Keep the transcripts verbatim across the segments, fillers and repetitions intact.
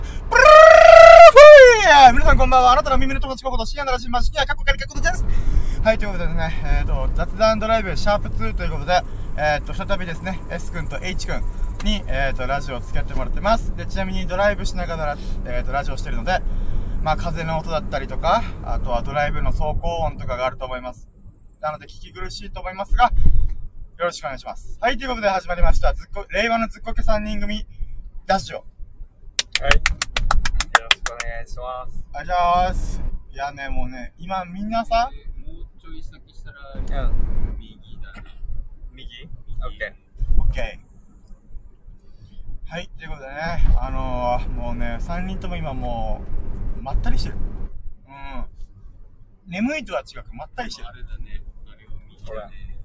プルルルルルル、皆さんこんばんは。あなたの耳の友達ここと深夜のらしいマシキアカッコカリカッコです。はい、ということでですね、えーと、雑談ドライブシャープツーということで、えーと、再びですね、S 君と H 君に、えーと、ラジオをつけてもらってます。で、ちなみにドライブしながら、えーと、ラジオしてるので、まあ、風の音だったりとか、あとはドライブの走行音とかがあると思います。なので、聞き苦しいと思いますが、よろしくお願いします。はい、ということで始まりました。ずっこ、令和のずっこけさんにん組、ラジオ。はい。よろしくお願いします。お願いします。いやね、もうね、今みんなさ、えー、もうちょい先したら、うん、右だな。右？オッケー。はい、ということでね、あのー、もうね、さんにんとも今もう、まったりしてる。うん。眠いとは違く、まったりしてる。あれだね、あれを右だね。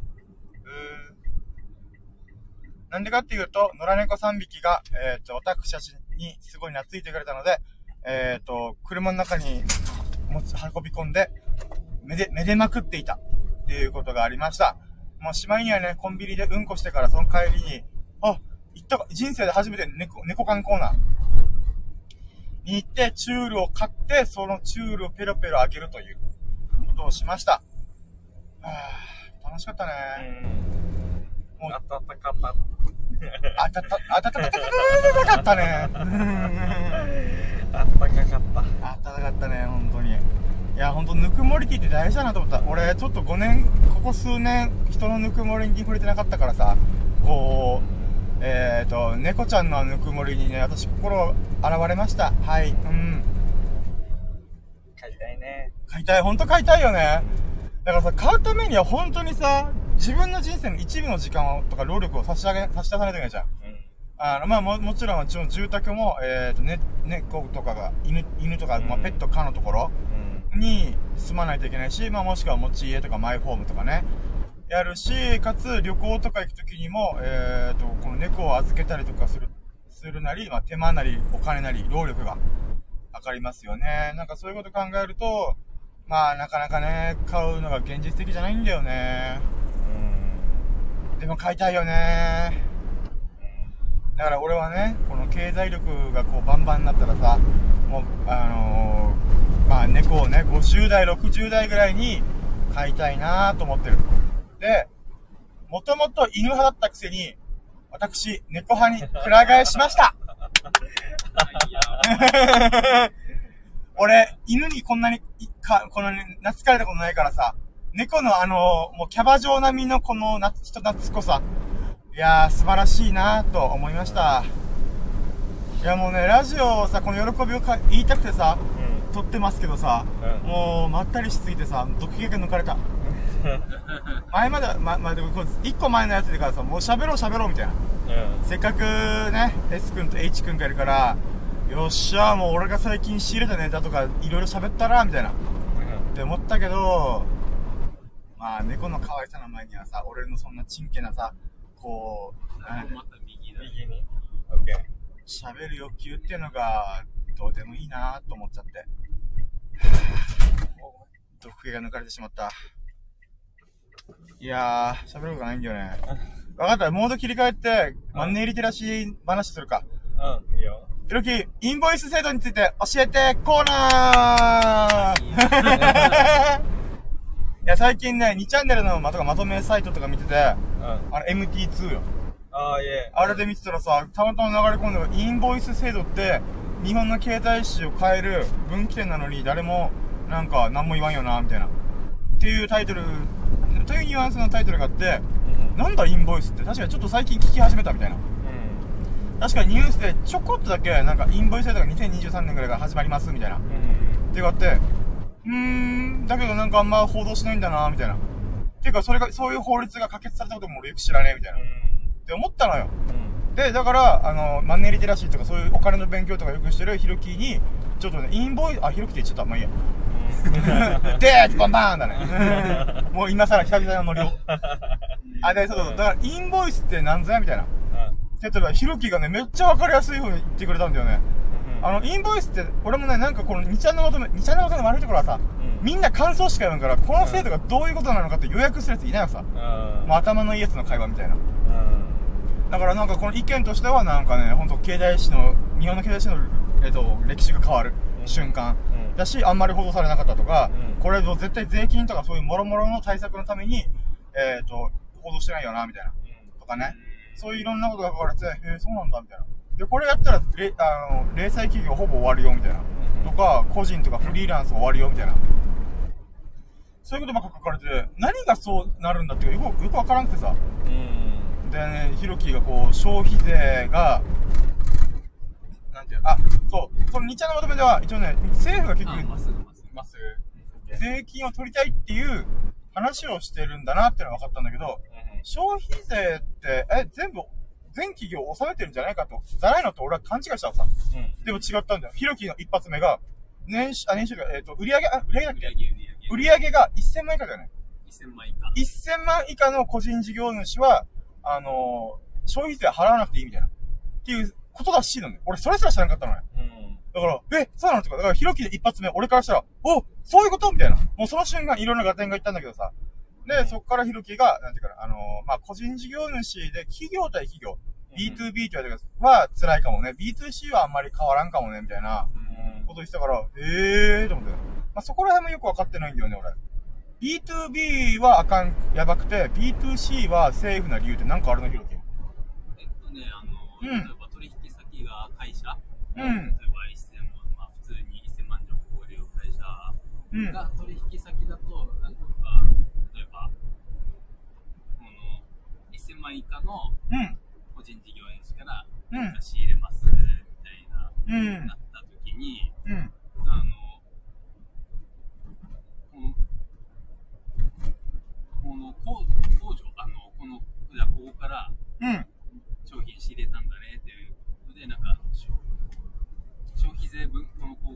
なんでかっていうと、野良猫さんびきが、えっと、私たちにすごい懐いてくれたので、えっと、車の中に持ち、運び込んで、めで、めでまくっていたっていうことがありました。もうしまいにはね、コンビニでうんこしてからその帰りに、あ、行ったか、人生で初めて猫、猫缶コーナーに行って、チュールを買って、そのチュールをペロペロあげるということをしました。はぁ。楽しかったねー。もう暖かかった。あたたあたたたたたかったね。暖かかった。暖かかったね本当に。いや本当ぬくもりティって大事だなと思った。俺ちょっとごねんここ数年人のぬくもりに触れてなかったからさ、こうえっと猫ちゃんのぬくもりにね私心洗われました。はい。うん。飼いたいね。飼いたい本当飼いたいよね。だからさ、買うためには本当にさ、自分の人生の一部の時間をとか労力を差し上げ、差し出さないといけないじゃん。うん、あの、まあも、もちろん、住宅も、えっと、ね、猫とかが、犬、犬とか、うん、まあ、ペット可のところに住まないといけないし、まあ、もしくは持ち家とかマイホームとかね、やるし、かつ旅行とか行くときにも、えっと、この猫を預けたりとかする、するなり、まあ、手間なり、お金なり、労力がかかりますよね。なんかそういうこと考えると、まあなかなかね、買うのが現実的じゃないんだよね。うん、でも買いたいよね。だから俺はね、この経済力がこうバンバンになったらさ、もうあのー、まあ猫をね、ごじゅう代、ろくじゅう代ぐらいに飼いたいなぁと思ってる。で、もともと犬派だったくせに、私、猫派にくら替えしました。俺、犬にこんなに、か、このね、懐かれたことないからさ、猫のあの、もうキャバ嬢並みのこのなつ、人懐っこさ。いやー、素晴らしいなーと思いました。いやもうね、ラジオをさ、この喜びをか言いたくてさ、うん、撮ってますけどさ、うん、もう、まったりしすぎてさ、毒気が抜かれた。前まで、ま、ま、でもこう、一個前のやつでからさ、もう喋ろう喋ろうみたいな。うん、せっかくね、S 君と H 君がいるから、よっしゃー、もう俺が最近仕入れたネタとかいろいろ喋ったらみたいな、うん、って思ったけど、まあ猫の可愛さの前にはさ、俺のそんなちんけなさ、こう、なんか、また右だね、右に喋る欲求っていうのがどうでもいいなーと思っちゃって毒気が抜かれてしまった。いやー、喋ることがないんだよね。分かった、モード切り替えてマネーリテラシー話するか。うん、いいよ。ひろき、インボイス制度について教えてコーナー。いや、最近ね、にチャンネルのまとかまとめサイトとか見てて、うん、あれ エムティーツー よ。ああ、いえ。あれで見てたらさ、たまたま流れ込んだから、インボイス制度って、日本の経済史を変える分岐点なのに、誰も、なんか、何も言わんよな、みたいな。っていうタイトル、というニュアンスのタイトルがあって、うん、なんだインボイスって、確かにちょっと最近聞き始めたみたいな。確かにニュースでちょこっとだけ、なんかインボイス制度がにせんにじゅうさんねんぐらいから始まりますみたいな。って言われて、うーん、だけどなんかあんま報道しないんだなみたいな。っていうか、それが、そういう法律が可決されたことも俺よく知らねえみたいな。って思ったのよ。うん、で、だから、あの、マネーリテラシーとかそういうお金の勉強とかよくしてるヒロキに、ちょっとね、インボイス、あ、ヒロキって言っちゃった。まあいいや。でーってバンバーンだね。もう今更久々のノリを。あ、で、そうそう。だからインボイスってなんぞやみたいな。例えば、ヒロキがね、めっちゃわかりやすい風に言ってくれたんだよね。うん、あの、インボイスって、俺もね、なんかこのにちゃんのまとめ、にちゃんのまとめの悪いところはさ、うん、みんな感想しか言わんから、この制度がどういうことなのかって予約するやついないわさ。うん、もう頭のいいやつの会話みたいな。うん、だからなんかこの意見としては、なんかね、ほんと経済史の、日本の経済史のえっと、歴史が変わる瞬間だし、あんまり報道されなかったとか、これ絶対税金とかそういうもろもろの対策のために、えっと、報道してないよな、みたいな。とかね。そういういろんなことが書かれて、えー、そうなんだ、みたいな。で、これやったら、れあの零細企業ほぼ終わるよ、みたいな。とか、個人とかフリーランス終わるよ、みたいな。そういうことばっか書かれて、何がそうなるんだっていうか、よく、よくわからなくてさ。でね、ヒロキがこう、消費税が、なんていう、あ、そう、このにちゃんのまとめでは、一応ね、政府が結局、税金を取りたいっていう話をしてるんだなっていうのが分かったんだけど、消費税って、え、全部、全企業を納めてるんじゃないかと、じゃないのと俺は勘違いしたのさ。うん、でも違ったんだよ。ヒロキの一発目が、年収、あ、年収が、えっと、売り上げ、あ、売り上げだっけ？売り上げがいっせんまん以下だよね。いっせんまん以下。いっせんまん以下の個人事業主は、あのー、消費税払わなくていいみたいな。っていうことらしいのね。俺それすら知らなかったのね。うん、だから、え、そうなのとか、だからヒロキで一発目、俺からしたら、お、そういうことみたいな。もうその瞬間いろんなガテンが言ったんだけどさ。で、うん、そこからヒロキが、なんていうかな、あのー、まあ、個人事業主で企業対企業、ビーツービー って言われたけど、は辛いかもね。ビーツーシー はあんまり変わらんかもね、みたいなこと言ってたから、うん、えーと思って。まあ、そこら辺もよくわかってないんだよね、俺。ビーツービー はあかん、やばくて、ビーツーシー はセーフな理由って何かあるの、ヒロキ？えっとね、あの、うん、例えば取引先が会社、うん、例えばいっせんまん、まあ普通にいっせんまん以上保有会社が取引先だと、なんとか、例えば、このいっせんまん以下の個人事業主から仕入れます、みたいな、うん、なった時に、うん、あの、この工場、あの、この、じゃあここから、商品仕入れたんだね、っていうことで、なんか、消費税分、この、こ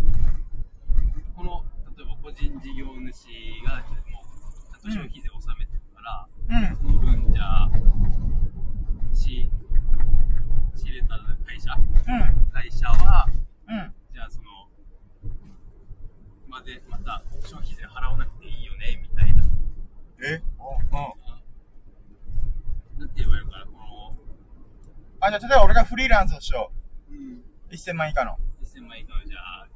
の、例えば個人事業主が、もう、ちゃんと消費税を納めてるから、うん、その分、じゃあ、仕入れた会社、うん、会社は、うん、じゃあ、その、まで、また、消費税払わなくていいよね、みたいな。え？うん。なんて言えばいいのかな、この。あ、じゃあ、例えば俺がフリーランスをしよう。うん。いっせんまん以下の。いっせんまん以下の、じゃあ、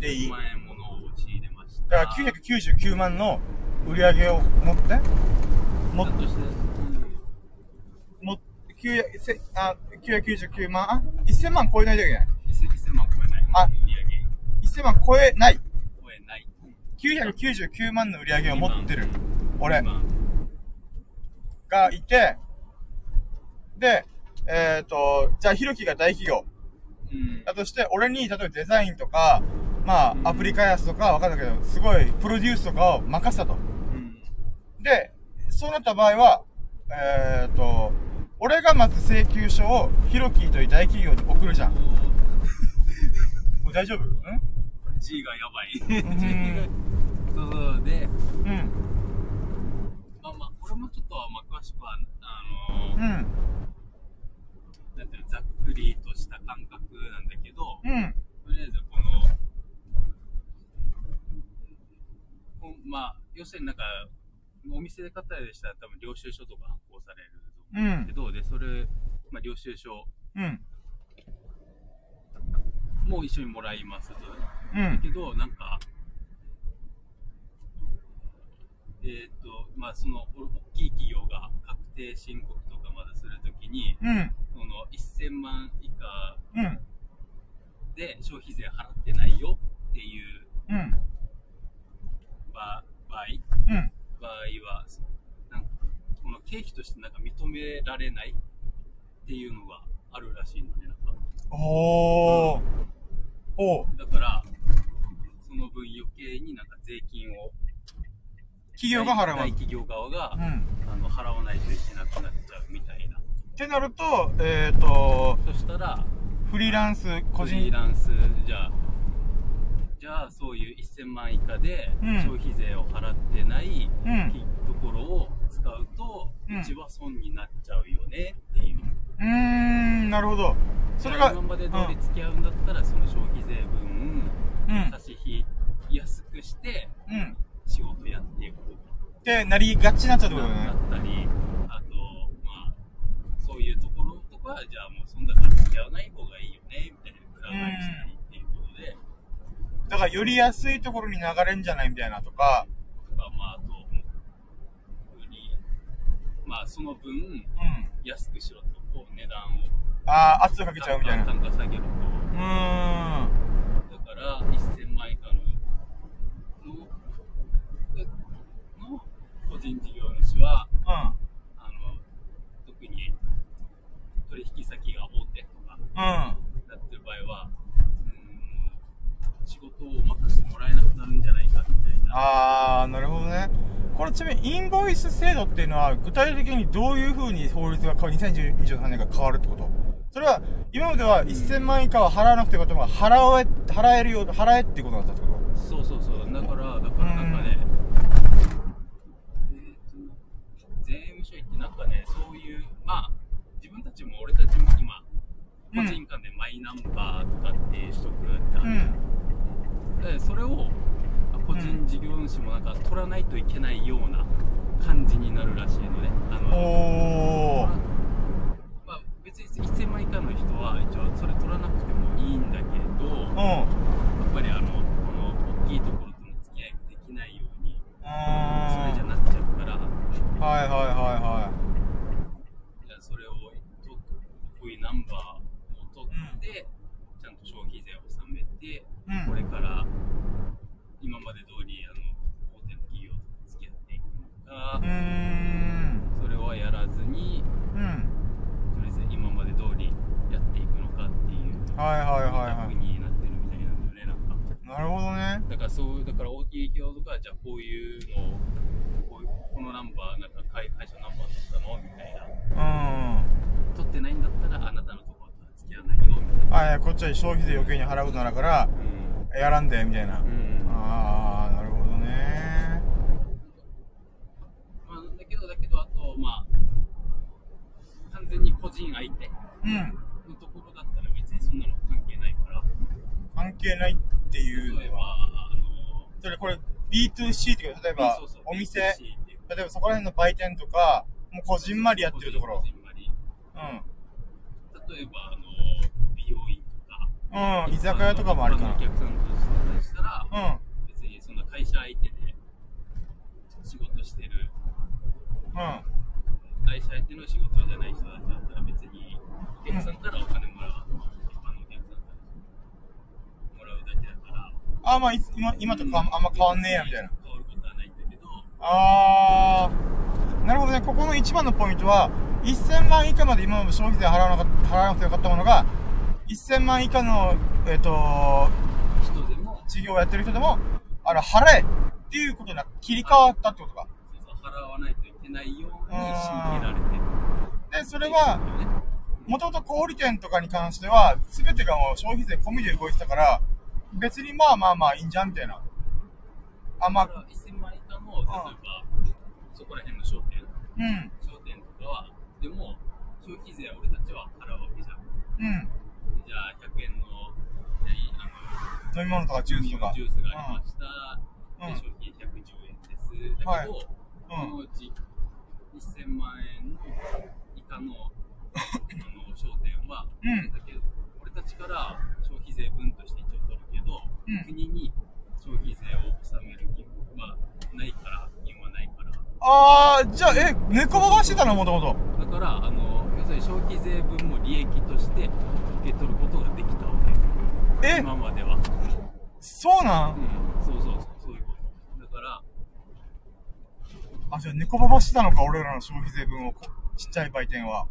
でいい。いちまんえんものを仕入れました。だから、きゅうひゃくきゅうじゅうきゅうまんの売り上げを持って、もっとして、うん、もっあきゅうひゃくきゅうじゅうきゅうまん、あ、いっせんまん超えないといけない。いっせんまん超えない。あ、売り上げ。いっせんまん超えない。超えない。きゅうひゃくきゅうじゅうきゅうまんの売り上げを持ってる。俺がいて、で、えっと、じゃあ、ヒロキが大企業だとして、俺に、例えばデザインとか、まあ、アプリ開発とか、わかんないけど、すごい、プロデュースとかを任せたと。で、そうなった場合は、えっと、俺がまず請求書をヒロキという大企業に送るじゃん。大丈夫？ん？ G がやばい。そうそう、で、うん。これもちょっとまあ詳しくはあのーうん、なんていうのざっくりとした感覚なんだけど、うん、とりあえずこのこまあ要するになんかお店で買ったりでしたら多分領収書とか発行されると思うんだけど、うん、でそれ、まあ、領収書も一緒にもらいますと、うん、だけどなんか。えっと、まあ、その、大きい企業が確定申告とかまだするときに、うん、そのいっせんまん以下で消費税払ってないよっていう、うん、場合、うん、場合は、なんかこの経費としてなんか認められないっていうのがあるらしいので、なんか。おー。おー。だから、その分余計になんか税金を、企業が払わない。企業側が、うん、あの払わないといけなくなっちゃうみたいな。ってなると、えっ、ー、と、そしたら、フリーランス、個人。フリーランス、じゃあ、じゃあ、そういういっせんまん以下で消費税を払ってない、うん、ところを使うと、うん、うちは損になっちゃうよねっていう。うーん、なるほど。それが。今まで通り付き合うんだったら、その消費税分、うん、差し引き安くして、うん仕事やっていくってなりがちになっちゃうってことだよね。なったり、あと、まあ、そういうところとかは、じゃあもうそんな感じやらない方がいいよね、みたいな、裏返したりっていうこだからより安いところに流れんじゃないみたいなとか、まああとよりまあその分、うん、安くしろとこう値段をああ圧をかけちゃうみたいな単価下げると、うーん、だからいっせんまん以下のの個人事業主は、うん、あの特に取引先が大手とかなってる場合は。うん、仕事を任せてもらえなくなるんじゃないかみたいな。ああ、なるほどね。これちなみにインボイス制度っていうのは具体的にどういうふうに法律がにせんにじゅうさんねんが変わるってこと？それは今まではいっせんまん以下は払わなくてよかったのが払え、払えるよう、払えっていうことだったってこと？そうそうそう。だから、だからなんかね、税務署行ってなんかね、そういう、まあ自分たちも俺たちも今、個人間でマイナンバーとかって取得ってある、うんでそれを個人事業主もなんか取らないといけないような感じになるらしいので、あの、まあ、別にいっせんまん以下の人は一応それ取らなくてもいいんだけど、やっぱりあのこの大きいところとの付き合いができないようにそれじゃなっちゃうから、はいはいはいはい、じゃあそれを取ってこういうナンバーを取って、うん、ちゃんと消費税を納めて、うん、これから今まで通りあの大手の企業と付き合っていくのか、うーん、それはやらずに、うん、とりあえず今まで通りやっていくのかっていうふうになってるみたいなんだよね、なんか。なるほどね。だからそうだから大きい企業とかじゃあこういうのをこういうこのナンバーなんか会社ナンバー取ったのみたいな、うん、取ってないんだったらあなたのところとは付き合わないよみたいな。あ、こっちは消費税余計に払うことならから。うん、やらんでみたいな、うん、ああなるほどね、まあ、だけどだけどあとまあ完全に個人相手のところだったら別にそんなの関係ないから、うん、関係ないっていうのはあのそれこれ ビーツーシー っていうか例えばそうそうお店、ビーツーシー、例えばそこら辺の売店とかもうこじんまりやってるところ、こじんまり、うん、例えばあの美容院うん、居酒屋とかもあるから。お客さんとしたら、うん、別にそんな会社相手で仕事してる、うん、会社相手の仕事じゃない人だったら別にお客さんからお金もらう、うん、一般のお客さんからもらうだけだから。あ、まあ今今とかあんま変わんねえやみたいな。変わることはないんだけど。ああ、なるほどね。ここの一番のポイントは、いっせんまん以下まで今まで消費税払わなかった払わなくてよかったものが。いっせんまん以下の、えー、と人でも事業をやってる人でもあれ払えっていうことに切り替わったってことか。払わないといけないように仕向けられてる。でそれはもともと小売店とかに関しては全てがもう消費税込みで動いてたから別にまあまあまあいいんじゃんみたいな。あ、まあ、いっせんまん以下の例えばそこら辺の商店、うん、商店とかはでも消費税は俺たちは払うわけじゃん、うん、じゃあひゃくえんのあの飲み物とかジュースとかジュースがありました、うん、で商品ひゃくじゅうえんです、うん、だけど、はい、このうちいっせんまん円の以下 の, あの商店は、うん、だけど俺たちから消費税分として一応取るけど、うん、国に消費税を納める義務はないから義務はないから。ああ、じゃあえ猫ばばしてたのもともとだからあの要するに消費税分も利益として受け取ることができたわけ。え、今まではそうなん、うん、そうそうそうそういうことだから。あ、じゃあ猫ばばしてたのか俺らの消費税分をちっちゃい売店は。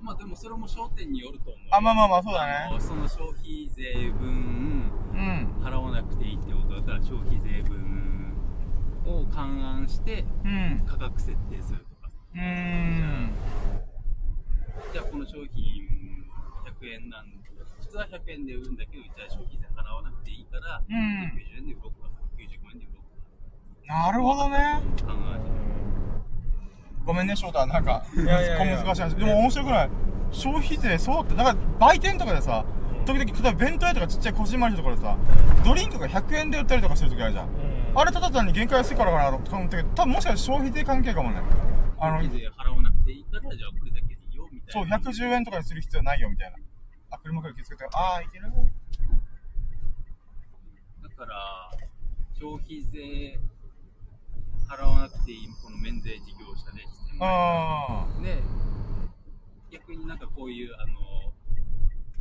まあでもそれも商店によると思う。あ、まあまあまあそうだね。その消費税分、うん、払わなくていいってことだったら消費税分を勘案して価格設定するとか、うん、じゃあ、じゃあこの商品ひゃくえんなんで普通はひゃくえんで売るんだけどうちは消費税払わなくていいから、うん、きゅうじゅうえんで売ろうかきゅうじゅうごえんで売ろうか。なるほどね。ごめんね翔太、なんかいやいやいや小難しい話。でも面白くない？消費税そうって、だから売店とかでさ、うん、時々例えば弁当屋とかちっちゃいこじんまりのところでさ、うん、ドリンクがひゃくえんで売ったりとかしてる時あるじゃん、うん、あれただ単に原価安いからかなと思ったけど多分もしかしたら消費税関係かもね。消費税払わなくていいからじゃあこれだけでいいよみたいな。そうひゃくじゅうえんとかにする必要ないよみたいな。あ、車から気をつけて。ああ、いける。だかから消費税払わなくていいこの免税事業者でして、ね、逆になんかこういうあの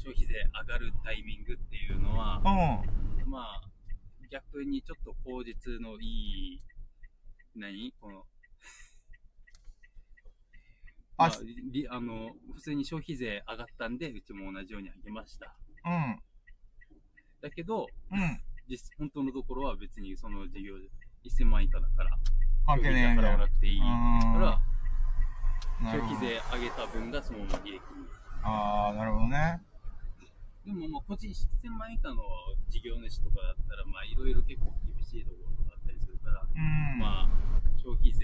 消費税上がるタイミングっていうのは、うん、まあ逆にちょっと口実のいい何このまあ、あの普通に消費税上がったんでうちも同じように上げました、うん、だけど、うん、実本当のところは別にその事業いっせんまん以下だから関係ないんだよ、消費税払わなくていいから消費税上げた分がそのまま利益にああなるほどね。でもまあこっちいっせんまん以下の事業主とかだったらまあいろいろ結構厳しいところがあったりするから、うん、まあ消費税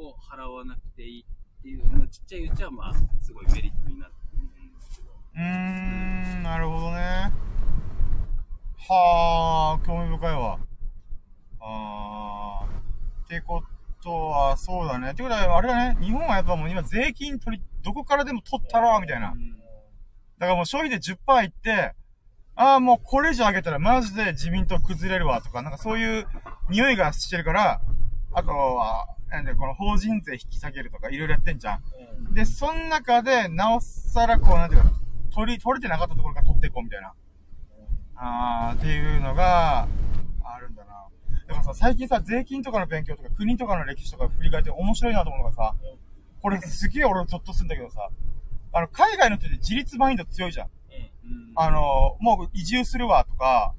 を払わなくていいっていうのちっちゃいうちはまあすごいメリットになってくるんですけど。うーん、なるほどね。はあ、興味深いわ。あー、ってことはそうだね。ってことはあれだね。日本はやっぱもう今税金取りどこからでも取ったらみたいな。だからもう消費で じゅっパーセント いって、ああもうこれ以上上げたらマジで自民党崩れるわとかなんかそういう匂いがしてるから、あとは。なんでこの法人税引き下げるとかいろいろやってんじゃん、うん、でその中でなおさらこうなんていうか取り取れてなかったところから取っていこうみたいな、うん、あーっていうのがあるんだな。でもさ最近さ税金とかの勉強とか国とかの歴史とか振り返って面白いなと思うのがさ、うん、これすげえ俺ゾッとするんだけどさあの海外の人って自立マインド強いじゃん、うん、あのもう移住するわとか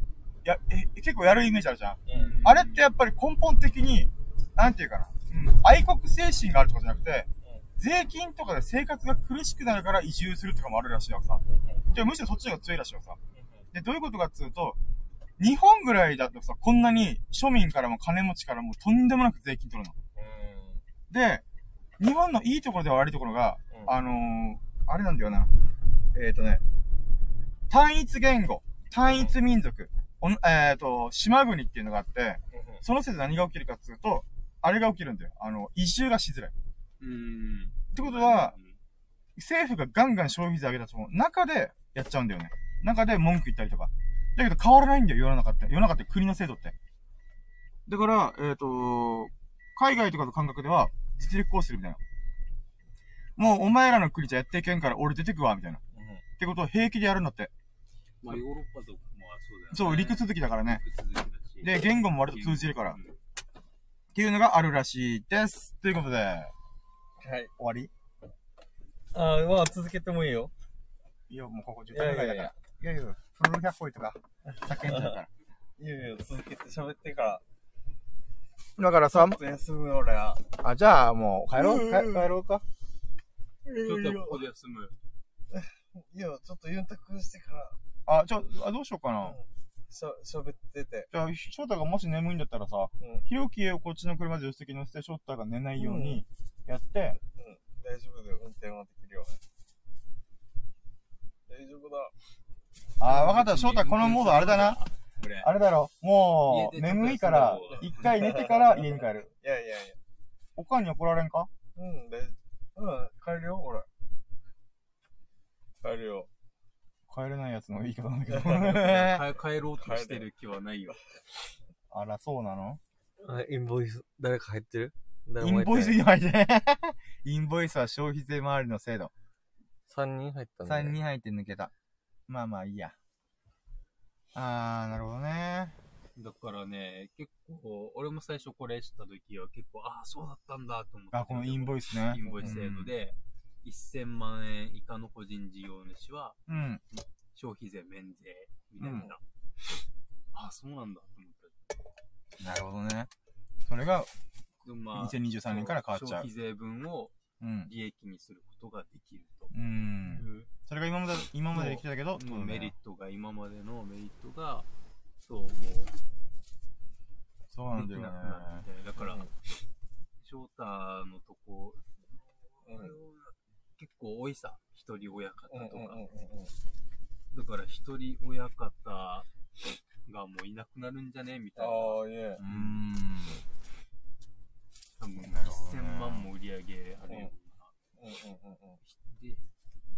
いやえ結構やるイメージあるじゃん、うん、あれってやっぱり根本的になんていうかな愛国精神があるとかじゃなくて、税金とかで生活が苦しくなるから移住するとかもあるらしいわけさ。じゃあむしろそっちの方が強いらしいわけさ。で、どういうことかっつうと、日本ぐらいだとさ、こんなに庶民からも金持ちからもとんでもなく税金取るの。で、日本のいいところでは悪いところが、あのー、あれなんだよな。えっとね、単一言語、単一民族、えっと、島国っていうのがあって、そのせいで何が起きるかっつうと、あれが起きるんだよ。あの、移住がしづらい。うーん。ってことは、政府がガンガン消費税上げたとも、中でやっちゃうんだよね。中で文句言ったりとか。だけど変わらないんだよ、世の中って。世の中って国の制度って。だから、えっと、海外とかの感覚では、実力行使するみたいな。もう、お前らの国じゃやっていけんから俺出てくわ、みたいな。うん、ってことを平気でやるんだって。まあ、ヨーロッパとかもそうだよね。そう、陸続きだからね。陸続きだし。で、言語も割と通じるから。っていうのがあるらしいです。ということで、はい、終わり？ああ、まあ続けてもいいよ。いや、もうここじゅっぷんぐらいだから。いやいや、プロひゃっぽ言とか、叫んじゃうから。いやいや、続けて喋ってから。だからさ、ちょっと休む俺は。あ、じゃあもう帰ろう、帰ろうか。ちょっとここで休む。いや、ちょっとゆんたくんしてから。あ、じゃあ、どうしようかな。うんしゃ、しゃべってて。じゃあ、翔太がもし眠いんだったらさ、ひろきをこっちの車で助手席乗せて、翔太が寝ないようにやって、うん、うん、大丈夫だよ、運転はできるよね。大丈夫だ。あー、わかった、翔太、このモードあれだな。あれだろ、もう、眠いから、一回寝てから家に帰る。いやいやいや。おかんに怒られんか？うん、で、うん、帰るよ、俺。帰るよ。帰れないやつの言い方なんだけど帰ろうとしてる気はないよ。あら、そうなの？インボイス、誰か入ってる？インボイスに入ってない。インボイスは消費税周りの制度。さんにん入ったね。さんにん入って抜けた。まあまあいいや。あー、なるほどね。だからね、結構、俺も最初これした時は結構、ああ、そうだったんだと思って。あ、このインボイスね。インボイス制度で。うんいっせんまん円以下の個人事業主は、うん、消費税免税みたいな、うん、ああそうなんだと思った。なるほどね。それが、まあ、にせんにじゅうさんねんから変わっちゃう。消費税分を利益にすることができると、うんうん、それが今まで今までできたけど、ね、メリットが今までのメリットがそうもうそうなんだよね。だから翔太のとこ、うん結構多いさ、一人親方とか、うんうんうんうん、だから一人親方がもういなくなるんじゃねみたいな。ああ、いえ。うーん。多分いっせんまんも売り上げあるような、うんうんうんうん。で、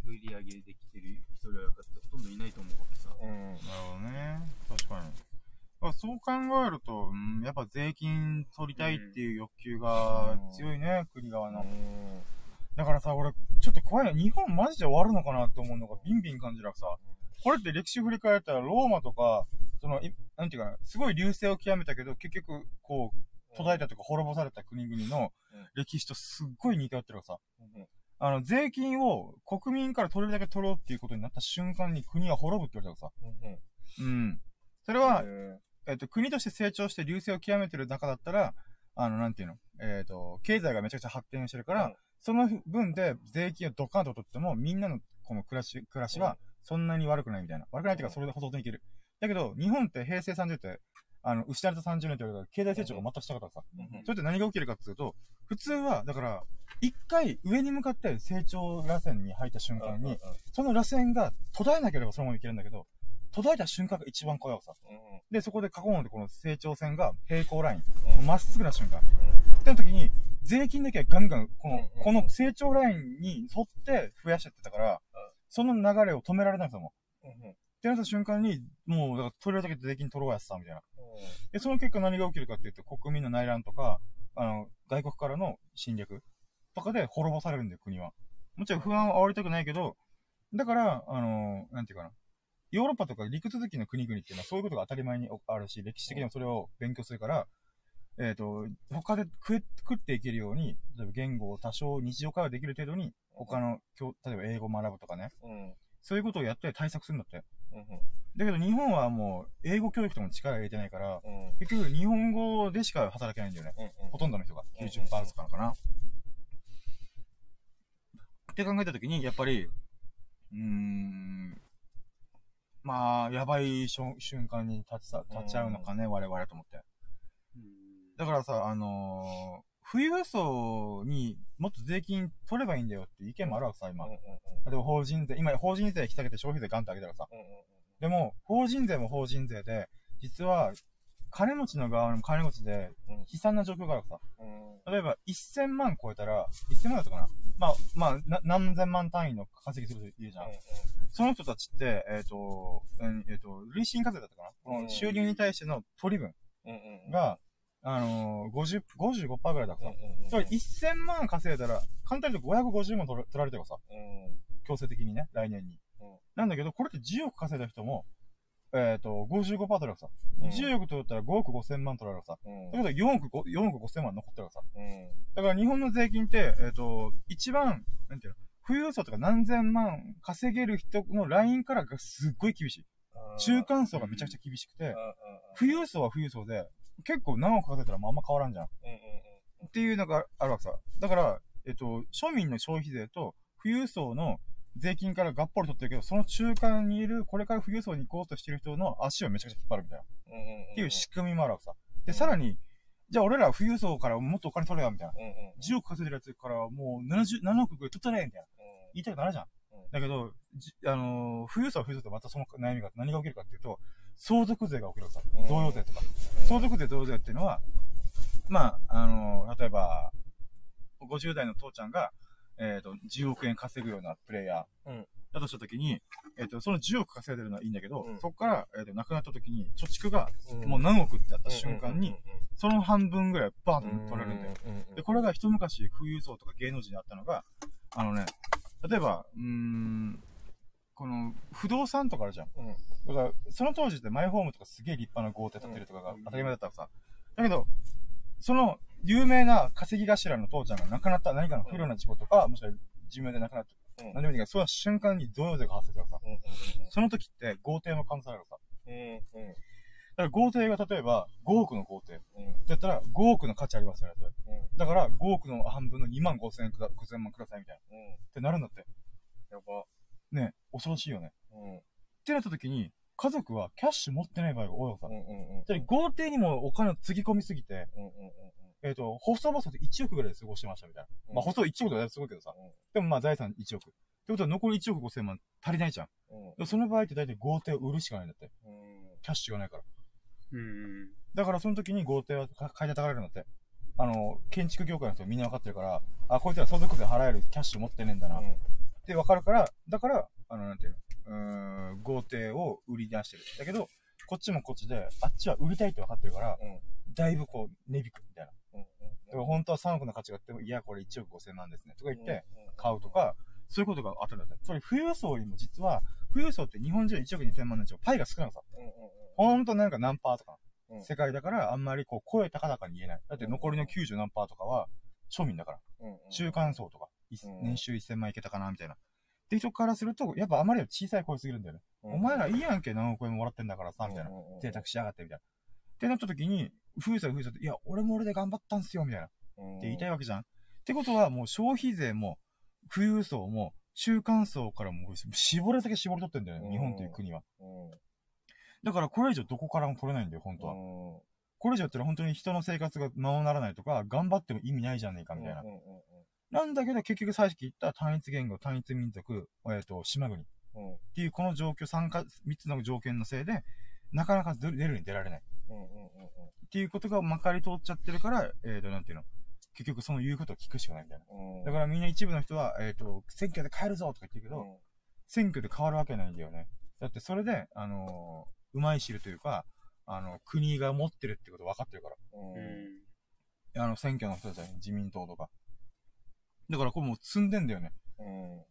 売り上げできてる一人親方ってほとんどいないと思うわけさ。うん、なるほどね。確かに。ぱそう考えると、うん、やっぱ税金取りたいっていう欲求が強いね、うん、国側の、うん、だからさ、俺ちょっと怖いな、日本マジで終わるのかなって思うのがビンビン感じるわけさ。これって歴史振り返ったらローマとかそのなんていうかな、すごい隆盛を極めたけど結局こう途絶えたとか滅ぼされた国々の歴史とすっごい似通ってるわけさ、うん、あの税金を国民から取れるだけ取ろうっていうことになった瞬間に国が滅ぶって言われたわけさ、うん、うん、それは、えーと、国として成長して隆盛を極めてる中だったらあのなんていうの、えーと経済がめちゃくちゃ発展してるから、うん、その分で税金をドカンと取ってもみんなのこの暮らし、暮らしはそんなに悪くないみたいな、悪くないっていうかそれでほとんどいける。だけど日本って平成さんじゅうねんってあの失われたさんじゅうねんというか経済成長が全くしたかったさ、うん、それって何が起きるかっていうと、普通はだから一回上に向かって成長螺旋に入った瞬間に、うん、その螺旋が途絶えなければそのままいけるんだけど、途絶えた瞬間が一番怖いわさ、うん、でそこで過去のこの成長線が平行ラインま、うん、っすぐな瞬間、うん、っての時に税金だけはガンガンこの、うん、この成長ラインに沿って増やしてってたから、うん、その流れを止められないんだもん、うん、ってなった瞬間にもうだから取れるだけ税金取ろうやつさみたいな、うん、でその結果何が起きるかっていうと、国民の内乱とかあの外国からの侵略とかで滅ぼされるんだよ国は。もちろん不安を煽りたくないけど、だからあのなんていうかな、ヨーロッパとか陸続きの国々っていうのはそういうことが当たり前にあるし、歴史的にもそれを勉強するから、えっと、他で食え、食っていけるように、例えば言語を多少日常会話できる程度に、他の、例えば英語を学ぶとかね、うん、そういうことをやって対策するんだって。うん、だけど日本はもう、英語教育とも力を入れてないから、うん、結局日本語でしか働けないんだよね。うんうん、ほとんどの人が。きゅうじゅうパーセント かなかな。って考えたときに、やっぱり、うーん、まあ、やばい瞬間に立ちさ、立ち会うのかね、うん、我々と思って。うん、だからさ、あのー、富裕層にもっと税金取ればいいんだよって意見もあるわけさ、今。うんうんうん、例えば法人税、今法人税引き下げて消費税ガンと上げたらさ、うんうんうん。でも、法人税も法人税で、実は、金持ちの側の金持ちで、悲惨な状況があるわけさ、うん。例えば、せんまん超えたら、せんまんだったかな、まあ、まあ、な何千万単位の稼ぎするというじゃん。うんうん、その人たちって、えっ、ー、と、えっ、ー、と、累進課税だったかな、この収入に対しての取り分が、うんうん、あのー、ごじゅう、ごじゅうごパーセント ぐらいだからさ、うんうん、それせんまん稼いだら、簡単に言うとごひゃくごじゅうまん取られてるからさ、うん、強制的にね、来年に、うん。なんだけど、これってじゅうおく稼いだ人も、えっ、ー、と、ごじゅうごパーセント 取られるさ、うん。じゅうおく取ったらごおくごせんまん取られるさ。うん、だけど4億、よんおくごせんまん残ってるからさ、うん。だから日本の税金って、えっ、ー、と、一番、なんていうの、富裕層とか何千万稼げる人のラインからがすっごい厳しい。中間層がめちゃくちゃ厳しくて、富裕層は富裕層で、結構何億稼いだらあんま変わらんじゃん。っていうのがあるわけさ。だから、えっ、ー、と、庶民の消費税と富裕層の税金からがっぽり取ってるけど、その中間にいる、これから富裕層に行こうとしてる人の足をめちゃくちゃ引っ張るみたいな。うんうんうん、っていう仕組みもあるわけさ。で、さらに、じゃあ俺ら富裕層からもっとお金取れよ、みたいな、うんうんうん。じゅうおく稼いでるやつからもうななじゅうななおくぐらい取ったらええみたいな。うん、言いたくなるじゃん。うん、だけど、あのー、富裕層は富裕層とまたその悩みが、何が起きるかっていうと、相続税が起きるわけさ。贈与税とか。うん、相続税、贈与税っていうのは、まあ、あのー、例えば、ごじゅう代の父ちゃんが、えっ、ー、と、じゅうおくえん稼ぐようなプレイヤーだとしたときに、うん、えっ、ー、と、そのじゅうおく稼いでるのはいいんだけど、うん、そこから、えっ、ー、と、亡くなったときに、貯蓄が、もう何億ってやった瞬間に、その半分ぐらいバーンと取れるんだよ。うんうんうん、で、これが一昔富裕層とか芸能人にあったのが、あのね、例えば、うーん、この、不動産とかあるじゃん。うん、だから、その当時ってマイホームとかすげえ立派な豪邸建てるとかが当たり前だったらさ、だけど、その、有名な稼ぎ頭の父ちゃんが亡くなった何かの不良な事故とか、うん、もしくは寿命で亡くなった、うん、何でもいいから、その瞬間に贈与税が発生するからさ、うんうんうん、その時って豪邸も関されるからさ、うんうん、だから豪邸が例えばごおくの豪邸、うん、だったらごおくの価値ありますよね、うん、だからごおくの半分のにまんごせんえんくだ、ごせんまんくださいみたいな、うん、ってなるんだって。やば。ね、恐ろしいよね、うん。ってなった時に、家族はキャッシュ持ってない場合が多いわけさ、うんうんうん、豪邸にもお金をつぎ込みすぎて、うんうんうん、えっ、ー、と、細々といちおくぐらいで過ごしてましたみたいな。うん、まあ、細いちおくとかだいぶすごいけどさ。うん、でもまあ、財産いちおく。ってことは残りいちおくごせんまん足りないじゃん。うん、その場合って大体豪邸を売るしかないんだって。うん、キャッシュがないから。うん、だからその時に豪邸は買い叩かれるんだって。あの、建築業界の人みんな分かってるから、あ、こいつら相続税払えるキャッシュ持ってねえんだな。うん、って分かるから、だから、あの、なんていうの、うーん、豪邸を売り出してる。だけど、こっちもこっちで、あっちは売りたいって分かってるから、うん、だいぶこう、値引くみたいな。うんうんうん、でも本当はさんおくの価値があっても、いや、これいちおくごせんまんですね。とか言って、買うとか、うんうん、そういうことがあったんだって。それ、富裕層よりも実は、富裕層って日本中いちおくにせんまんのうちパイが少なかった。うんうんうん、ほんとなんか何パーとか、うん、世界だからあんまりこう、声高々に言えない。だって残りのきゅうじゅうなんパーとかは、庶民だから。うんうん、中間層とか、うん、年収いっせんまんいけたかなみたいな。って人からすると、やっぱあまり小さい声すぎるんだよね。うん、お前らいいやんけ、何億円もらってんだからさ、みたいな。贅沢しやがって、みたいな。ってなった時に、富裕層が富裕層って、いや、俺も俺で頑張ったんすよ、みたいな。って言いたいわけじゃん。ってことは、もう消費税も、富裕層も、中間層からも、絞るだけ絞り取ってんだよね、日本という国は。だから、これ以上どこからも取れないんだよ、本当は。これ以上やったら本当に人の生活がままならないとか、頑張っても意味ないじゃねえか、みたいな。なんだけど、結局最初言った単一言語、単一民族、えっと、島国。っていう、この状況、三か、三つの条件のせいで、なかなか出るに出られない。っていうことがまかり通っちゃってるから、えっと、なんていうの。結局その言うことを聞くしかないみたいな。だからみんな一部の人は、えっと、選挙で変えるぞとか言ってるけど、選挙で変わるわけないんだよね。だってそれで、あの、うまい汁というか、あの、国が持ってるってこと分かってるから。あの、選挙の人たちは自民党とか。だからこれもう積んでんだよね。うん、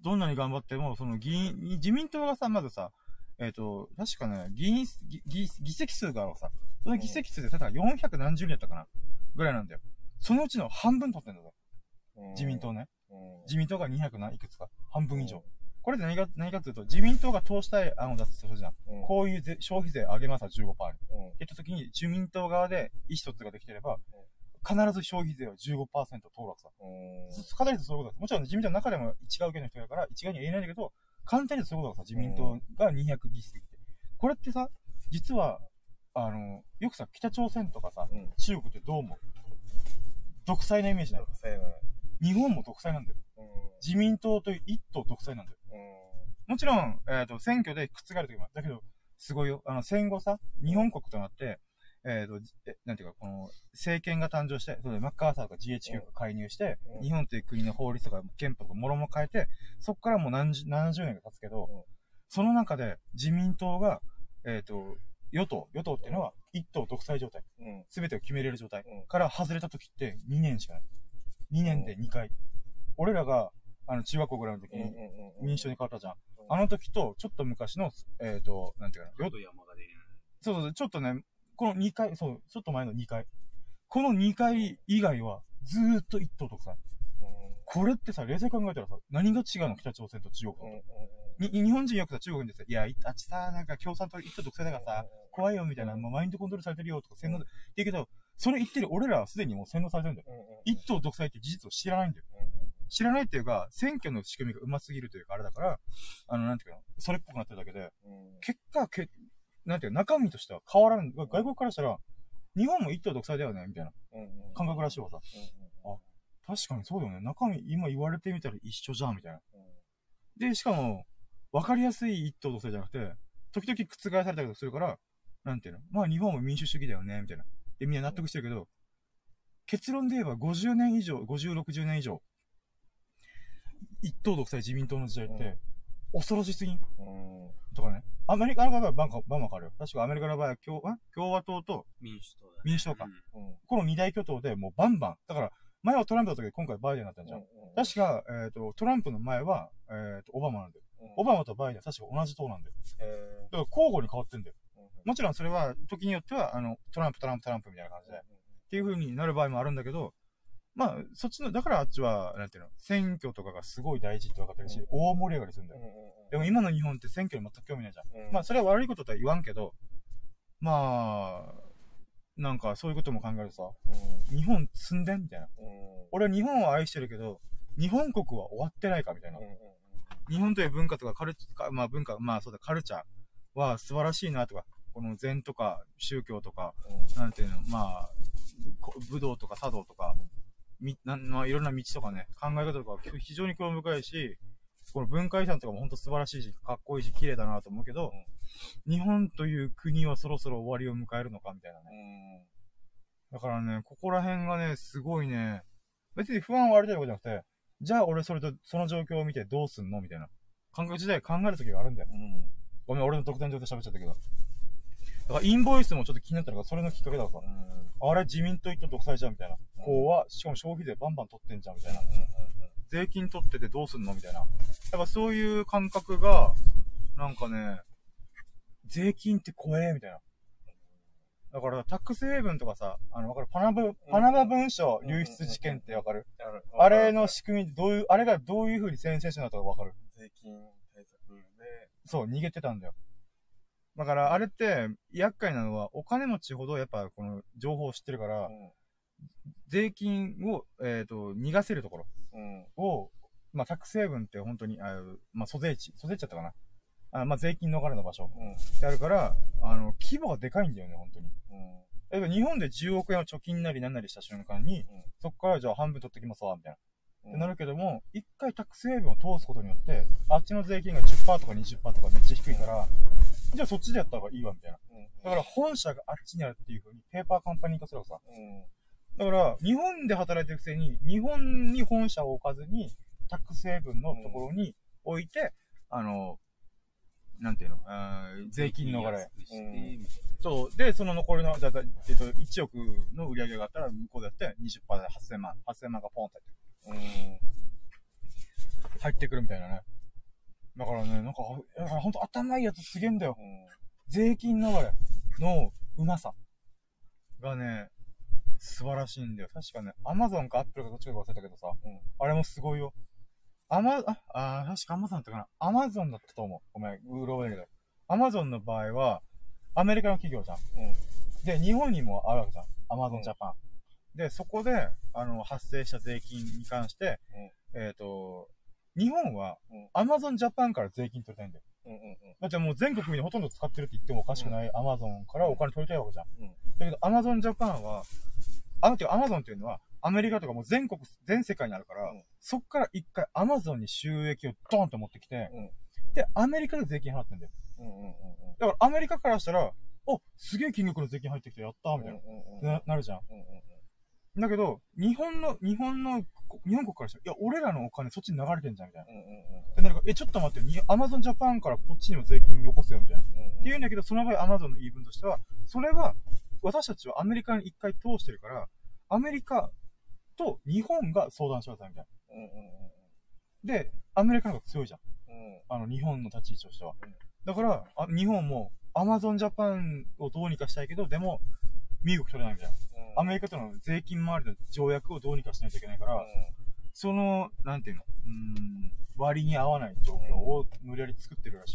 どんなに頑張っても、その議員、自民党がさ、まずさ、えっと、確かね、議員、議席数があるわさ、その議席数で、ただよんひゃくなんじゅうにんやったかなぐらいなんだよ。そのうちの半分取ってんだぞ。うん、自民党ね。うん、自民党がにひゃくないくつか。半分以上。うん、これで何が、何かっていうと、自民党が通したい案を出すとするじゃん。うん、こういうぜ消費税上げますわ、じゅうごパーセント に。うん、言った時に、自民党側で意思疎通ができてれば、うん、必ず消費税は じゅうごパーセント 通るわけさ。かなりそういうことだ。もちろん自民党の中でも一概受けの人だから、一概に言えないんだけど、簡単にそういうことださ。自民党がにひゃくぎせきって。これってさ、実は、あの、よくさ、北朝鮮とかさ、うん、中国ってどう思う？独裁なイメージない？独裁、うん、日本も独裁なんだよ。うん、自民党という一党独裁なんだよ。うん、もちろん、えっと、選挙で覆るときもある。だけど、すごいよ。あの、戦後さ、日本国となって、えっと、なんていうか、この、政権が誕生して、そうで、マッカーサーとか ジーエイチキュー が介入して、うん、日本という国の法律とか憲法とかもろも変えて、そこからもう何十、何十年が経つけど、うん、その中で自民党が、えっと、与党、与党っていうのは一党独裁状態。すべ、うん、てを決めれる状態から外れた時ってにねんしかない。にねんでにかい。うん、俺らが、あの、中学校ぐらいの時に民主党に変わったじゃん。あの時と、ちょっと昔の、えっと、なんていうかな。与党山が出る。そうそう、ちょっとね、このにかい、そう、ちょっと前のにかい。このにかい以外は、ずーっと一党独裁。うん、これってさ、冷静に考えたらさ、何が違うの？北朝鮮と中国と。うんうん、に日本人よくさ、中国にさ、いや、あっちさ、なんか共産党一党独裁だからさ、うん、怖いよみたいな、もうマインドコントロールされてるよとか、洗脳で。って言うけど、それ言ってる俺らはすでにもう洗脳されてるんだよ。一党独裁って事実を知らないんだよ。うんうん、知らないっていうか、選挙の仕組みがうますぎるというか、あれだから、あの、なんていうか、それっぽくなってるだけで、うん、結果、けなんていう中身としては変わらん。外国からしたら、日本も一党独裁だよね、みたいな感覚らしいわさ。あ、確かにそうだよね。中身、今言われてみたら一緒じゃん、みたいな。で、しかも、わかりやすい一党独裁じゃなくて、時々覆されたりとかするから、なんていうの。まあ日本も民主主義だよね、みたいな。で、みんな納得してるけど、結論で言えばごじゅうねんいじょう、ごじゅう、ろくじゅうねんいじょう、一党独裁自民党の時代って、恐ろしすぎん。とかね。アメリカの場合はバンバンわかるよ。確かアメリカの場合は共和党と民主党だ、ね、民主党か。うんうん、この二大巨頭でもうバンバン。だから、前はトランプだったけど、今回バイデンだったんじゃん。うんうん、確か、えっと、トランプの前は、えっと、オバマなんだよ。うん、オバマとバイデンは確か同じ党なんだよ。えー、だから交互に変わってんだよ。うんうん、もちろんそれは、時によっては、あの、トランプ、トランプ、トランプみたいな感じで、うんうん、っていう風になる場合もあるんだけど、まあ、そっちの、だからあっちは、なんていうの、選挙とかがすごい大事って分かってるし、うん、大盛り上がりするんだよ。でも今の日本って選挙に全く興味ないじゃん。うん、まあ、それは悪いこととは言わんけど、まあ、なんかそういうことも考えるとさ、うん、日本積んでんみたいな。うん、俺は日本を愛してるけど、日本国は終わってないかみたいな。うん、日本という文化とかカルチャー、まあ文化、まあそうだ、カルチャーは素晴らしいなとか、この禅とか宗教とか、うん、なんていうの、まあ、武道とか茶道とか、みなんまあ、いろんな道とかね、考え方とか非常に興味深いし、この文化遺産とかも本当素晴らしいし、かっこいいし、綺麗だなと思うけど、うん、日本という国はそろそろ終わりを迎えるのかみたいなね。うん、だからね、ここら辺がね、すごいね、別に不安をあれだよじゃなくて、じゃあ俺それと、その状況を見てどうすんのみたいな。感覚自体考える時があるんだよね。うん、ごめん、俺の独断上で喋っちゃったけど。だからインボイスもちょっと気になったのがそれのきっかけだから、うん、あれ自民党一党独裁じゃんみたいな、うん、こうはしかも消費税バンバン取ってんじゃんみたいな、うんうんうん、税金取っててどうすんのみたいな、やっぱそういう感覚がなんかね、税金って怖えみたいな。だからタックスヘイブンとかさ、あのわかるパナマパナマ文書流出事件ってわかる？あれの仕組みどういう、あれがどういう風にセンセーションだったかわかる？税金対策でそう逃げてたんだよ。だからあれって厄介なのはお金持ちほどやっぱこの情報を知ってるから、うん、税金をえっ、ー、と逃がせるところを、うん、まあタックスヘイブンって本当にあまあ租税地租税地だったかな。あまあ、税金逃れの場所であるから、うん、あの規模がでかいんだよね、本当に。うん、例えば日本でじゅうおくえんを貯金なりなんなりした瞬間に、うん、そこからじゃあ半分取ってきますわ、みたいな。うん、なるけども、一回タックスヘイブンを通すことによって、あっちの税金が じゅっパーセント とか にじゅっパーセント とかめっちゃ低いから、うん、じゃあそっちでやった方がいいわ、みたいな。うん、だから本社があっちにあるっていう風に、ペーパーカンパニー化すればさ、うん。だから、日本で働いてるくせに、日本に本社を置かずに、タックスヘイブンのところに置いて、うん、あの、なんていうの、税金逃れ、うん、そうでその残りのだだ、えっと、いちおくの売り上げがあったら向こうでやって にじゅっパーセント ではっせんまんはっせんまんがポンって入ってくる、うん、入ってくるみたいなね。だからね、なんかほんと頭いいやつすげえんだよ、うん、税金逃れのうまさがね素晴らしいんだよ。確かねアマゾンかアップルかどっちか忘れたけどさ、うん、あれもすごいよ。アマ、あ、あ、確かアマゾンだったかな。アマゾンだったと思う。ごめん、うろ覚えだけど。アマゾンの場合は、アメリカの企業じゃん。うん、で、日本にもあるわけじゃん。アマゾンジャパン。うん、で、そこで、あの、発生した税金に関して、うん、えっと、日本は、アマゾンジャパンから税金取りたいんだよ。うんうんうん、だってもう全国にほとんど使ってるって言ってもおかしくないアマゾンからお金取りたいわけじゃん。うん、だけど、アマゾンジャパンは、あの時アマゾンっていうのは、アメリカとかもう全国、全世界にあるから、うん、そっから一回アマゾンに収益をドーンと持ってきて、うん、で、アメリカで税金払ってんだよ。だからアメリカからしたら、お、すげえ金額の税金入ってきてやったみたいな、な、なるじゃん。だけど、日本の、日本の、日本国からしたら、いや、俺らのお金そっちに流れてんじゃん、みたいな。で、なんか、え、ちょっと待って、アマゾンジャパンからこっちにも税金よこせよ、みたいな。うんうん、っていうんだけど、その場合アマゾンの言い分としては、それは、私たちはアメリカに一回通してるから、アメリカ、と日本が相談しようぜみたいな。で、アメリカの方が強いじゃん。うん、あの日本の立ち位置としては。うん、だからあ、日本もアマゾンジャパンをどうにかしたいけど、でも、身動き取れないみたいな。うん、アメリカとの税金周りの条約をどうにかしないといけないから、うん、その、なんていうの、うん、割に合わない状況を無理やり作ってるらし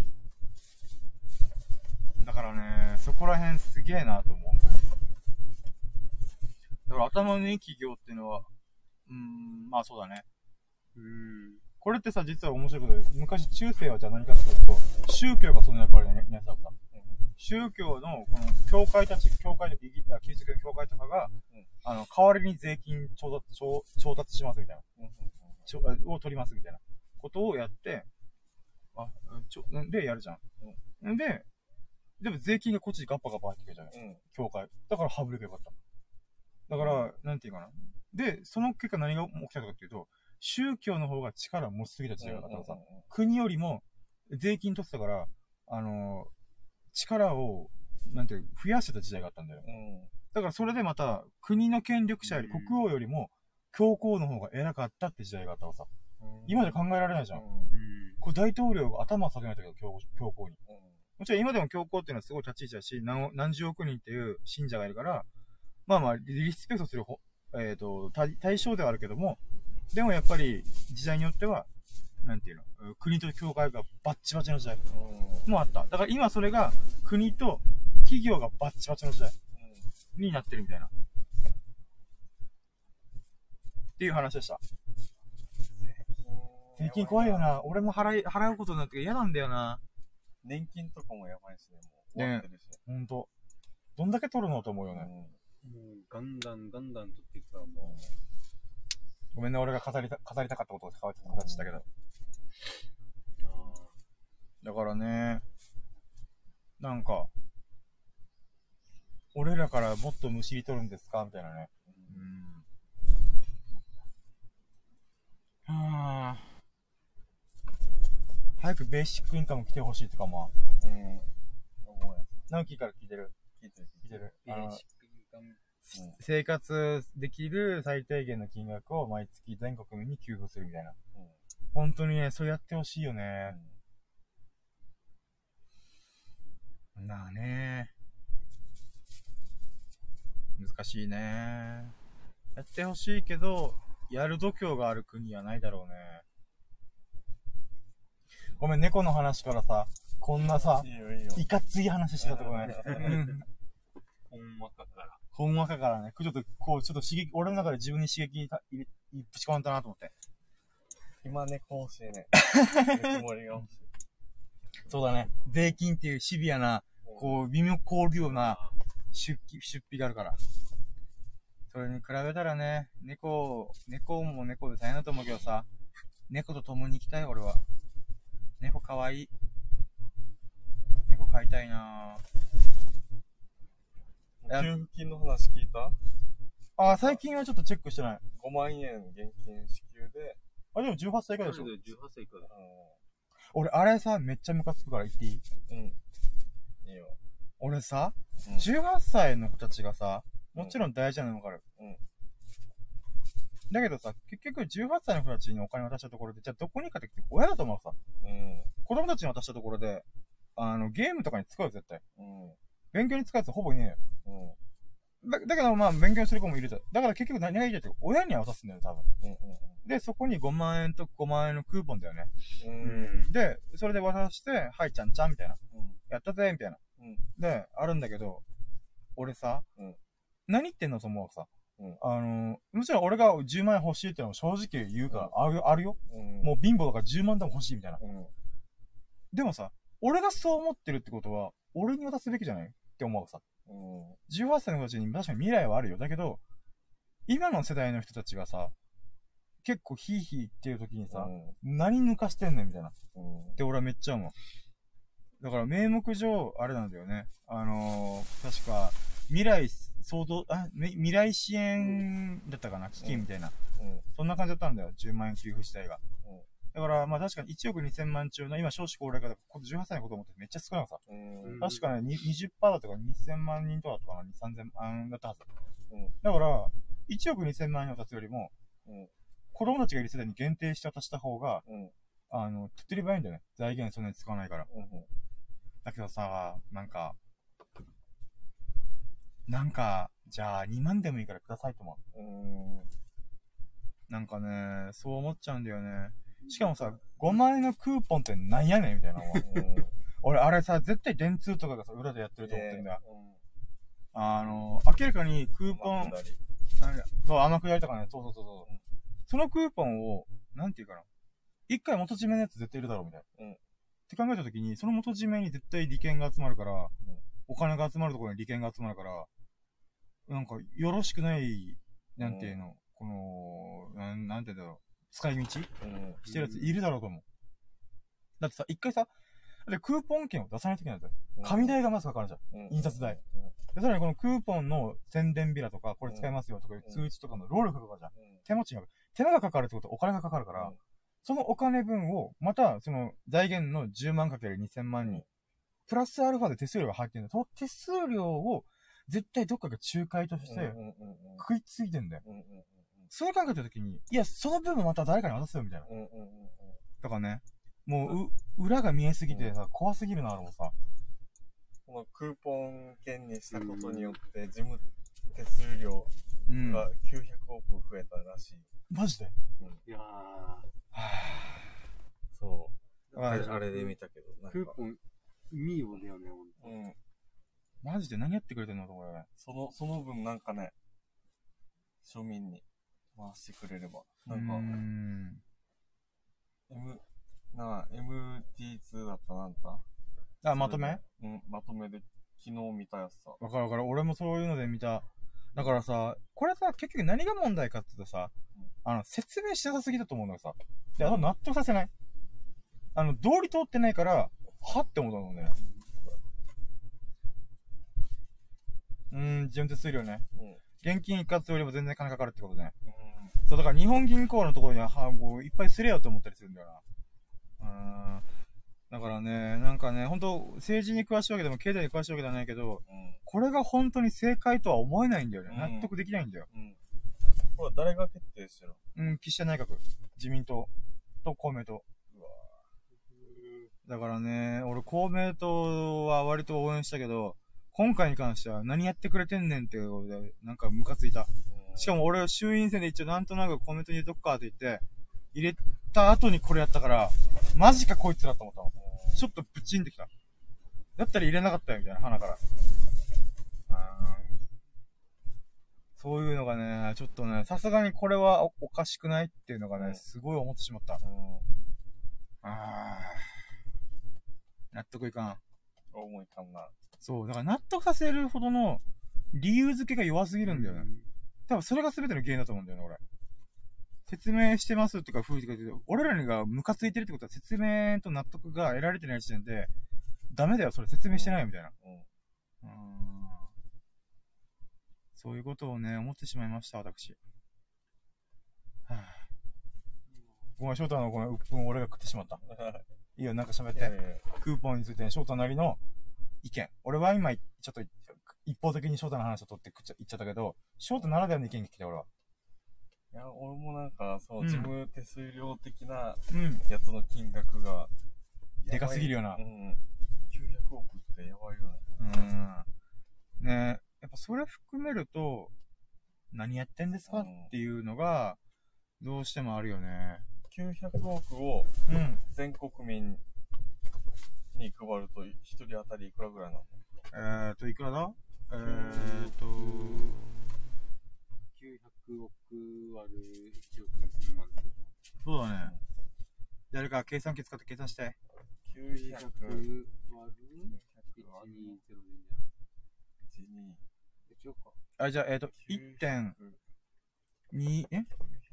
い。だからね、そこら辺すげえなと思うんだよ。だから頭のいい企業っていうのは、うーん、まあそうだね。うーん。これってさ、実は面白いことで、昔中世はじゃあ何かっていうと、宗教がその役割でね、皆さんが。宗教の、この、教会たち、教会の、キリスト教の教会とかが、うん、あの、代わりに税金調達、調調達しますみたいな。を取りますみたいな。ことをやって、あ、ちょ、で、やるじゃん。うん、で、でも税金がこっちにガッパガッパ入ってくるじゃない、うん、教会。だから省けばよかった。だから、なんていうかな。で、その結果何が起きたかっていうと、宗教の方が力を持ちすぎた時代があったのさ。国よりも税金取ってたから、あのー、力を、なんていう、増やしてた時代があったんだよ。うん、だからそれでまた、国の権力者より、うん、国王よりも、教皇の方が偉かったって時代があったのさ。うん、今じゃ考えられないじゃん。うん、これ大統領が頭を下げないときは教、教皇に。うん、もちろん今でも教皇っていうのはすごい立ち位置だし、何、何十億人っていう信者がいるから、まあまあ、リスペクトする、えっと、対象ではあるけども、でもやっぱり、時代によっては、なんていうの、国と教会がバッチバチの時代もあった。だから今それが、国と企業がバッチバチの時代になってるみたいな。っていう話でした。税金怖いよな。俺も払い、払うことになって嫌なんだよな。年金とかもやばいしね、もう。ねえ、ほんと。どんだけ取るのと思うよね。もうガンガンガンガン取っていくからもうごめんね、俺が語りた語りたかったことを変わった形だけど、だからね、なんか俺らからもっとむしり取るんですかみたいなね、うん、はあ、早くベーシックインカム来てほしいとかも、うん、ナウキーから聞いてる。生活できる最低限の金額を毎月全国民に給付するみたいな、うん、本当にね、そうやってほしいよね、うん、なあね難しいね、やってほしいけどやる度胸がある国はないだろうね。ごめん、猫の話からさ、こんなさ、いいよいいよ、いかつい話してたとこね。ほんわかから。ほんわかからね。ちょっと、こう、ちょっと刺激、俺の中で自分に刺激にぶち込んだなと思って。今猫欲しいね。ぬくもりが欲しい。そうだね。税金っていうシビアな、こう、微妙凍るような出費、出費があるから。それに比べたらね、猫、猫も猫で大変だと思うけどさ、猫と共に生きたい、俺は。猫かわいい。猫飼いたいなぁ。給付金の話聞いた？ああ、最近はちょっとチェックしてない。ごまんえん現金支給で。あ、でもじゅうはっさい以下でしょ？そうです、じゅうはっさい以下だ。俺、あれさ、めっちゃムカつくから言っていい？うん。いいよ。俺さ、うん、じゅうはっさいの子たちがさ、もちろん大事なの分かる。うん。うん、だけどさ、結局じゅうはっさいの子たちにお金を渡したところで、じゃあどこに行くかって親だと思うさ。うん。子供たちに渡したところで、あの、ゲームとかに使うよ、絶対。うん。勉強に使うやつほぼいねえよ。うん。だ、だけどまあ、勉強する子もいるじゃん。だから結局何がいいじゃんって、親には渡すんだよ、多分。うんうん。で、そこにごまんえんとごまんえんのクーポンだよね。うん。で、それで渡して、はい、ちゃんちゃん、みたいな。うん。やったぜ、みたいな。うん。で、あるんだけど、俺さ、うん。何言ってんのと思うさ。うん、あのー、もちろん俺がじゅうまんえん欲しいってのも正直言うから、うん、ある、あるよ、うん。もう貧乏だからじゅうまんでも欲しいみたいな、うん。でもさ、俺がそう思ってるってことは、俺に渡すべきじゃないって思うさ、うん。じゅうはっさいの子たちに確かに未来はあるよ。だけど、今の世代の人たちがさ、結構ヒーヒー言ってる時にさ、うん、何抜かしてんねんみたいな。うん、って俺はめっちゃ思う。だから名目上、あれなんだよね。あのー、確か、未来、相当、あ、未来支援だったかな、基金みたいな、うんうん。そんな感じだったんだよ、じゅうまんえん給付自体が。うん、だから、まあ確かにいちおくにせんまん中の、今少子高齢化だから、じゅうはっさいの子供ってめっちゃ少ないのさ。うん、確かね、にじゅっパーセント だとかにせんまんにんとかだったかな、にせんまんだったはずだ、うん。だから、いちおくにせんまんえん渡すよりも、うん、子供たちがいる世代に限定して渡した方が、うん、あの、手っ取り早いんだよね。財源そんなに使わないから。うん、だけどさ、なんか、なんか、じゃあにまんでもいいからくださいと思う。うーん。なんかね、そう思っちゃうんだよね。しかもさ、ごまんえんのクーポンってなんやねんみたいな。俺、あれさ、絶対電通とかがさ、裏でやってると思ってんだよ。えー、あの、明らかにクーポン、そう、天下りとかね、そうそうそうそう、うん。そのクーポンを、なんていうかな。一回元締めのやつ絶対いるだろうみたいな。うん、って考えたときに、その元締めに絶対利権が集まるから、うん、お金が集まるところに利権が集まるから、なんか、よろしくない、なんていうの、うん、この、なん、なんていうんだろう、使い道、うん、してるやついるだろうと思う。だってさ、一回さ、でクーポン券を出さないといけないんだよ。紙代がまずかかるじゃん。うん、印刷代。うん、でさらにこのクーポンの宣伝ビラとか、これ使いますよとかいう通知とかの労力がかかるじゃん。うん、手持ちが、手間がかかるってことはお金がかかるから、うん、そのお金分を、また、その財源のじゅうまんかけるにせんまんに、プラスアルファで手数料が入ってんだよ。その手数料を、絶対どっかが仲介として食いついてんだよ。うんうんうんうん、そう考えたときに、いや、その分もまた誰かに渡すよみたいな。うんうんうんうん、だからね、もう、う裏が見えすぎてさ、うん、怖すぎるな、あのさ。このクーポン券にしたことによって、事務手数料がきゅうひゃくおく増えたらしい。うん、マジで、うん、いやー。はぁ。そう。あれ、あれで見たけど、なんか。クーポン、ミーボだよね、ほんと。うん、マジで何やってくれてんのとこれ。その、その分なんかね、庶民に回してくれれば。なんか、うん。M、なぁ、エムティーツー だったなんだ。あ、まとめ？うん、まとめで昨日見たやつさ。わかるわかる、俺もそういうので見た。だからさ、これさ、結局何が問題かって言うとさ、あの、説明しなさすぎだと思うんだけどさ。いや、納得させない。あの、道理通ってないから、はって思ったもんね。うーん、自分で手数料ね、うん。現金一括よりも全然金かかるってことね。うん、そう、だから日本銀行のところには、は、もういっぱいすれよと思ったりするんだよな。うーん。だからね、なんかね、本当政治に詳しいわけでも経済に詳しいわけではないけど、うん、これが本当に正解とは思えないんだよね。うん、納得できないんだよ。うん、これは誰が決定してるの？うん、岸田内閣、自民党と公明党。うわー。だからね、俺公明党は割と応援したけど、今回に関しては何やってくれてんねんっていうことで、なんかムカついた。うん、しかも俺衆院選で一応なんとなく公明党に入れとくかって言って、入れた後にこれやったから、マジかこいつだと思ったの。ちょっとブチンってきた。だったら入れなかったよみたいな、鼻から。そういうのがね、ちょっとね、さすがにこれは お, おかしくないっていうのがね、うん、すごい思ってしまった。うん、あー納得いかん。思いかんな。そう、だから納得させるほどの理由付けが弱すぎるんだよね。うん、多分それが全ての原因だと思うんだよね、俺。説明してますっていうか、ふうってか、俺らがムカついてるってことは、説明と納得が得られてない時点で、ダメだよ、それ説明してないよ、みたいな。うんうん、そういうことをね、思ってしまいました、私。はぁ、あ。ごめん、翔太のごめん、うっぷん俺が食ってしまった。いいよ、なんか喋って。いやいやいやクーポンについて、翔太なりの意見。俺は今、ちょっと一方的に翔太の話を取って言っちゃったけど、翔太ならではの意見が聞いた、俺は。いや、俺もなんか、そう、うん、事務手数料的なやつの金額が、でかすぎるよな。うん。きゅうひゃくおくってやばいよな。うん。ねえ、やっぱそれ含めると、何やってんですかっていうのが、どうしてもあるよね。きゅうひゃくおくを、全国民に配ると、一人当たりいくらぐらいなの？えーと、いくらだ？えーと、きゅうひゃくおく割るいちおくにせんまん。そうだね。誰か計算機使って計算して。きゅうひゃく割るいちにーぜろにー。一応か。あ、じゃあ、えっと、いってんに、え？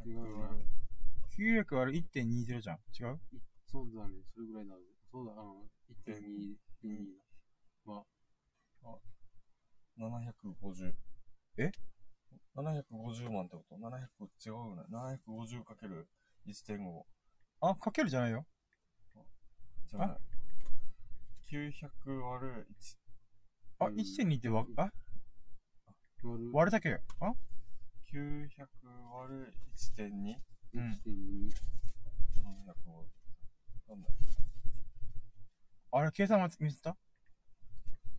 きゅうひゃく割る いってんにーぜろ じゃん。違う？そうだね。それぐらいなる。そうだ、あの、いってんにーにー は、あ、ななひゃくごじゅう。え？ななひゃくごじゅうまんってこと？ ななひゃく 違うよね。ななひゃくごじゅうかける いってんご。あ、かけるじゃないよ。じゃない。きゅうひゃく割るいち。あ、いってんに ってわ、あ割れたっけ？あ ?きゅうひゃく 割る いってんに？ うん。あれ、計算は見せた？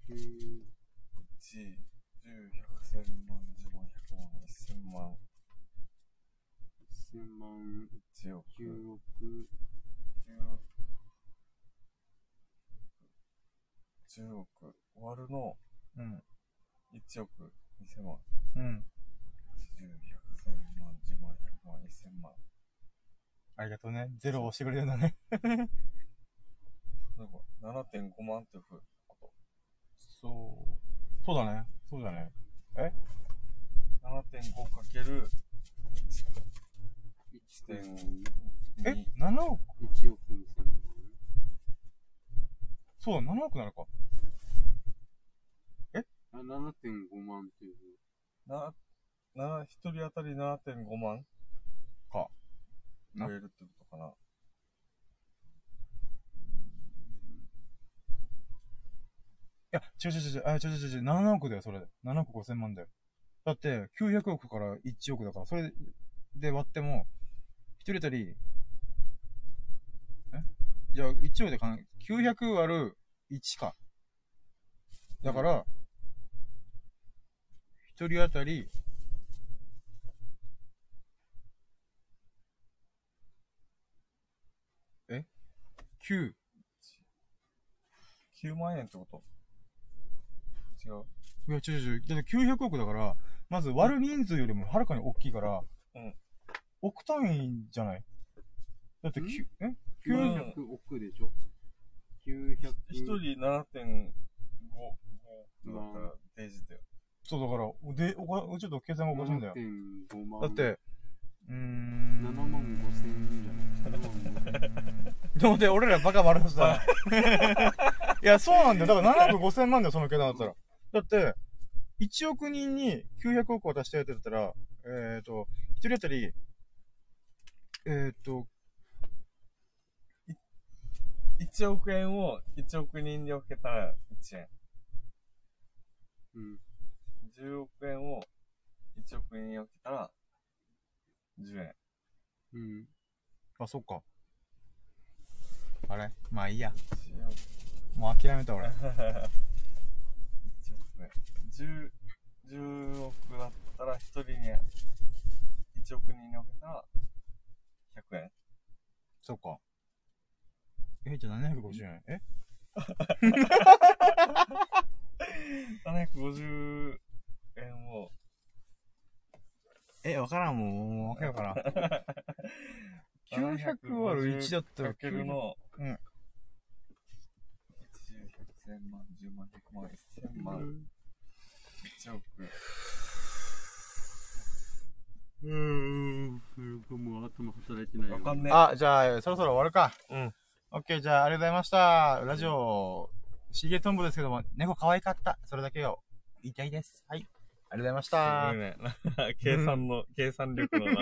きゅう、いち、じゅう、ひゃく、せんまん、じゅうまん、ひゃくまん、せんまん。せんまん、いちおく、きゅうおく、じゅうおく、割るの、うん。いちおくにせんまん。うん。いち、じゅう、ひゃく、せんまん、じゅうまん、ひゃくまん、せんまん。ありがとうね。ゼロを押してくれるんだね。ななてんごまんっていうこと。そう。そうだね。そうだね。え ?ななてんご かけるいってんに。え ?ななおく？ いちおくにせんまん。そう、ななおくなのか。ななてんごまんっていう。な、な、一人当たり ななてんごまんか。増えるってことかな。いや、違う違う違う、あ、違う違う違う、ななおくだよ、それ。ななおくごせんまんだよ。だって、きゅうひゃくおくからいちおくだから、それで割っても、一人当たり、え？じゃあ、いちおくでかん、きゅうひゃく割るいちか。だから、うん、一人当たりえきゅうまんえんってこと？違う。いや、違う違う。だってきゅうひゃくおくだから、まず割る人数よりもはるかに大きいから、うん、億単位じゃない？だって、きゅう、え？きゅうひゃくおくでしょ？きゅうひゃく。一人 ななてんごまんだから、デジだよ。そうだから、で、おちょっと計算がおかしいんだよ。ななてんごまん。だって、うーん。ななまんごせんえんじゃない？でもで、俺らバカ丸出しだ。いや、そうなんだよ。だからななおくごせんまんだよ、その計算だったら。だって、いちおくにんにきゅうひゃくおく渡してやってたら、えっと、ひとり当たり、えっと、いちおくえんをいちおくにんで分けたらいちえん。うん。じゅうおくえんをいちおくにんで分けたらじゅうえん。うん。あ、そっか。あれまあいいや。もう諦めた俺。いちおくえん。じゅう、じゅうおくだったらひとりにいちおくにんで分けたらひゃくえん。そっか。え、じゃあななひゃくごじゅうえん。えななひゃくごじゅうえんを。え、わからん、もう、わけわからん。きゅうひゃくわるいちだったら、きゅうひゃくの、うん。いちまん、いちまん、ひゃくまん、せんまん、いちおく。うーん。もう頭働いてないよ。わかんねえ。あ、じゃあ、そろそろ終わるか。うん。オッケー、じゃあ、ありがとうございました。ラジオ、シゲトンボですけども、猫可愛かった。それだけを言いたいです。はい。ありがとうございました。すごいね。計算の、計算力のな。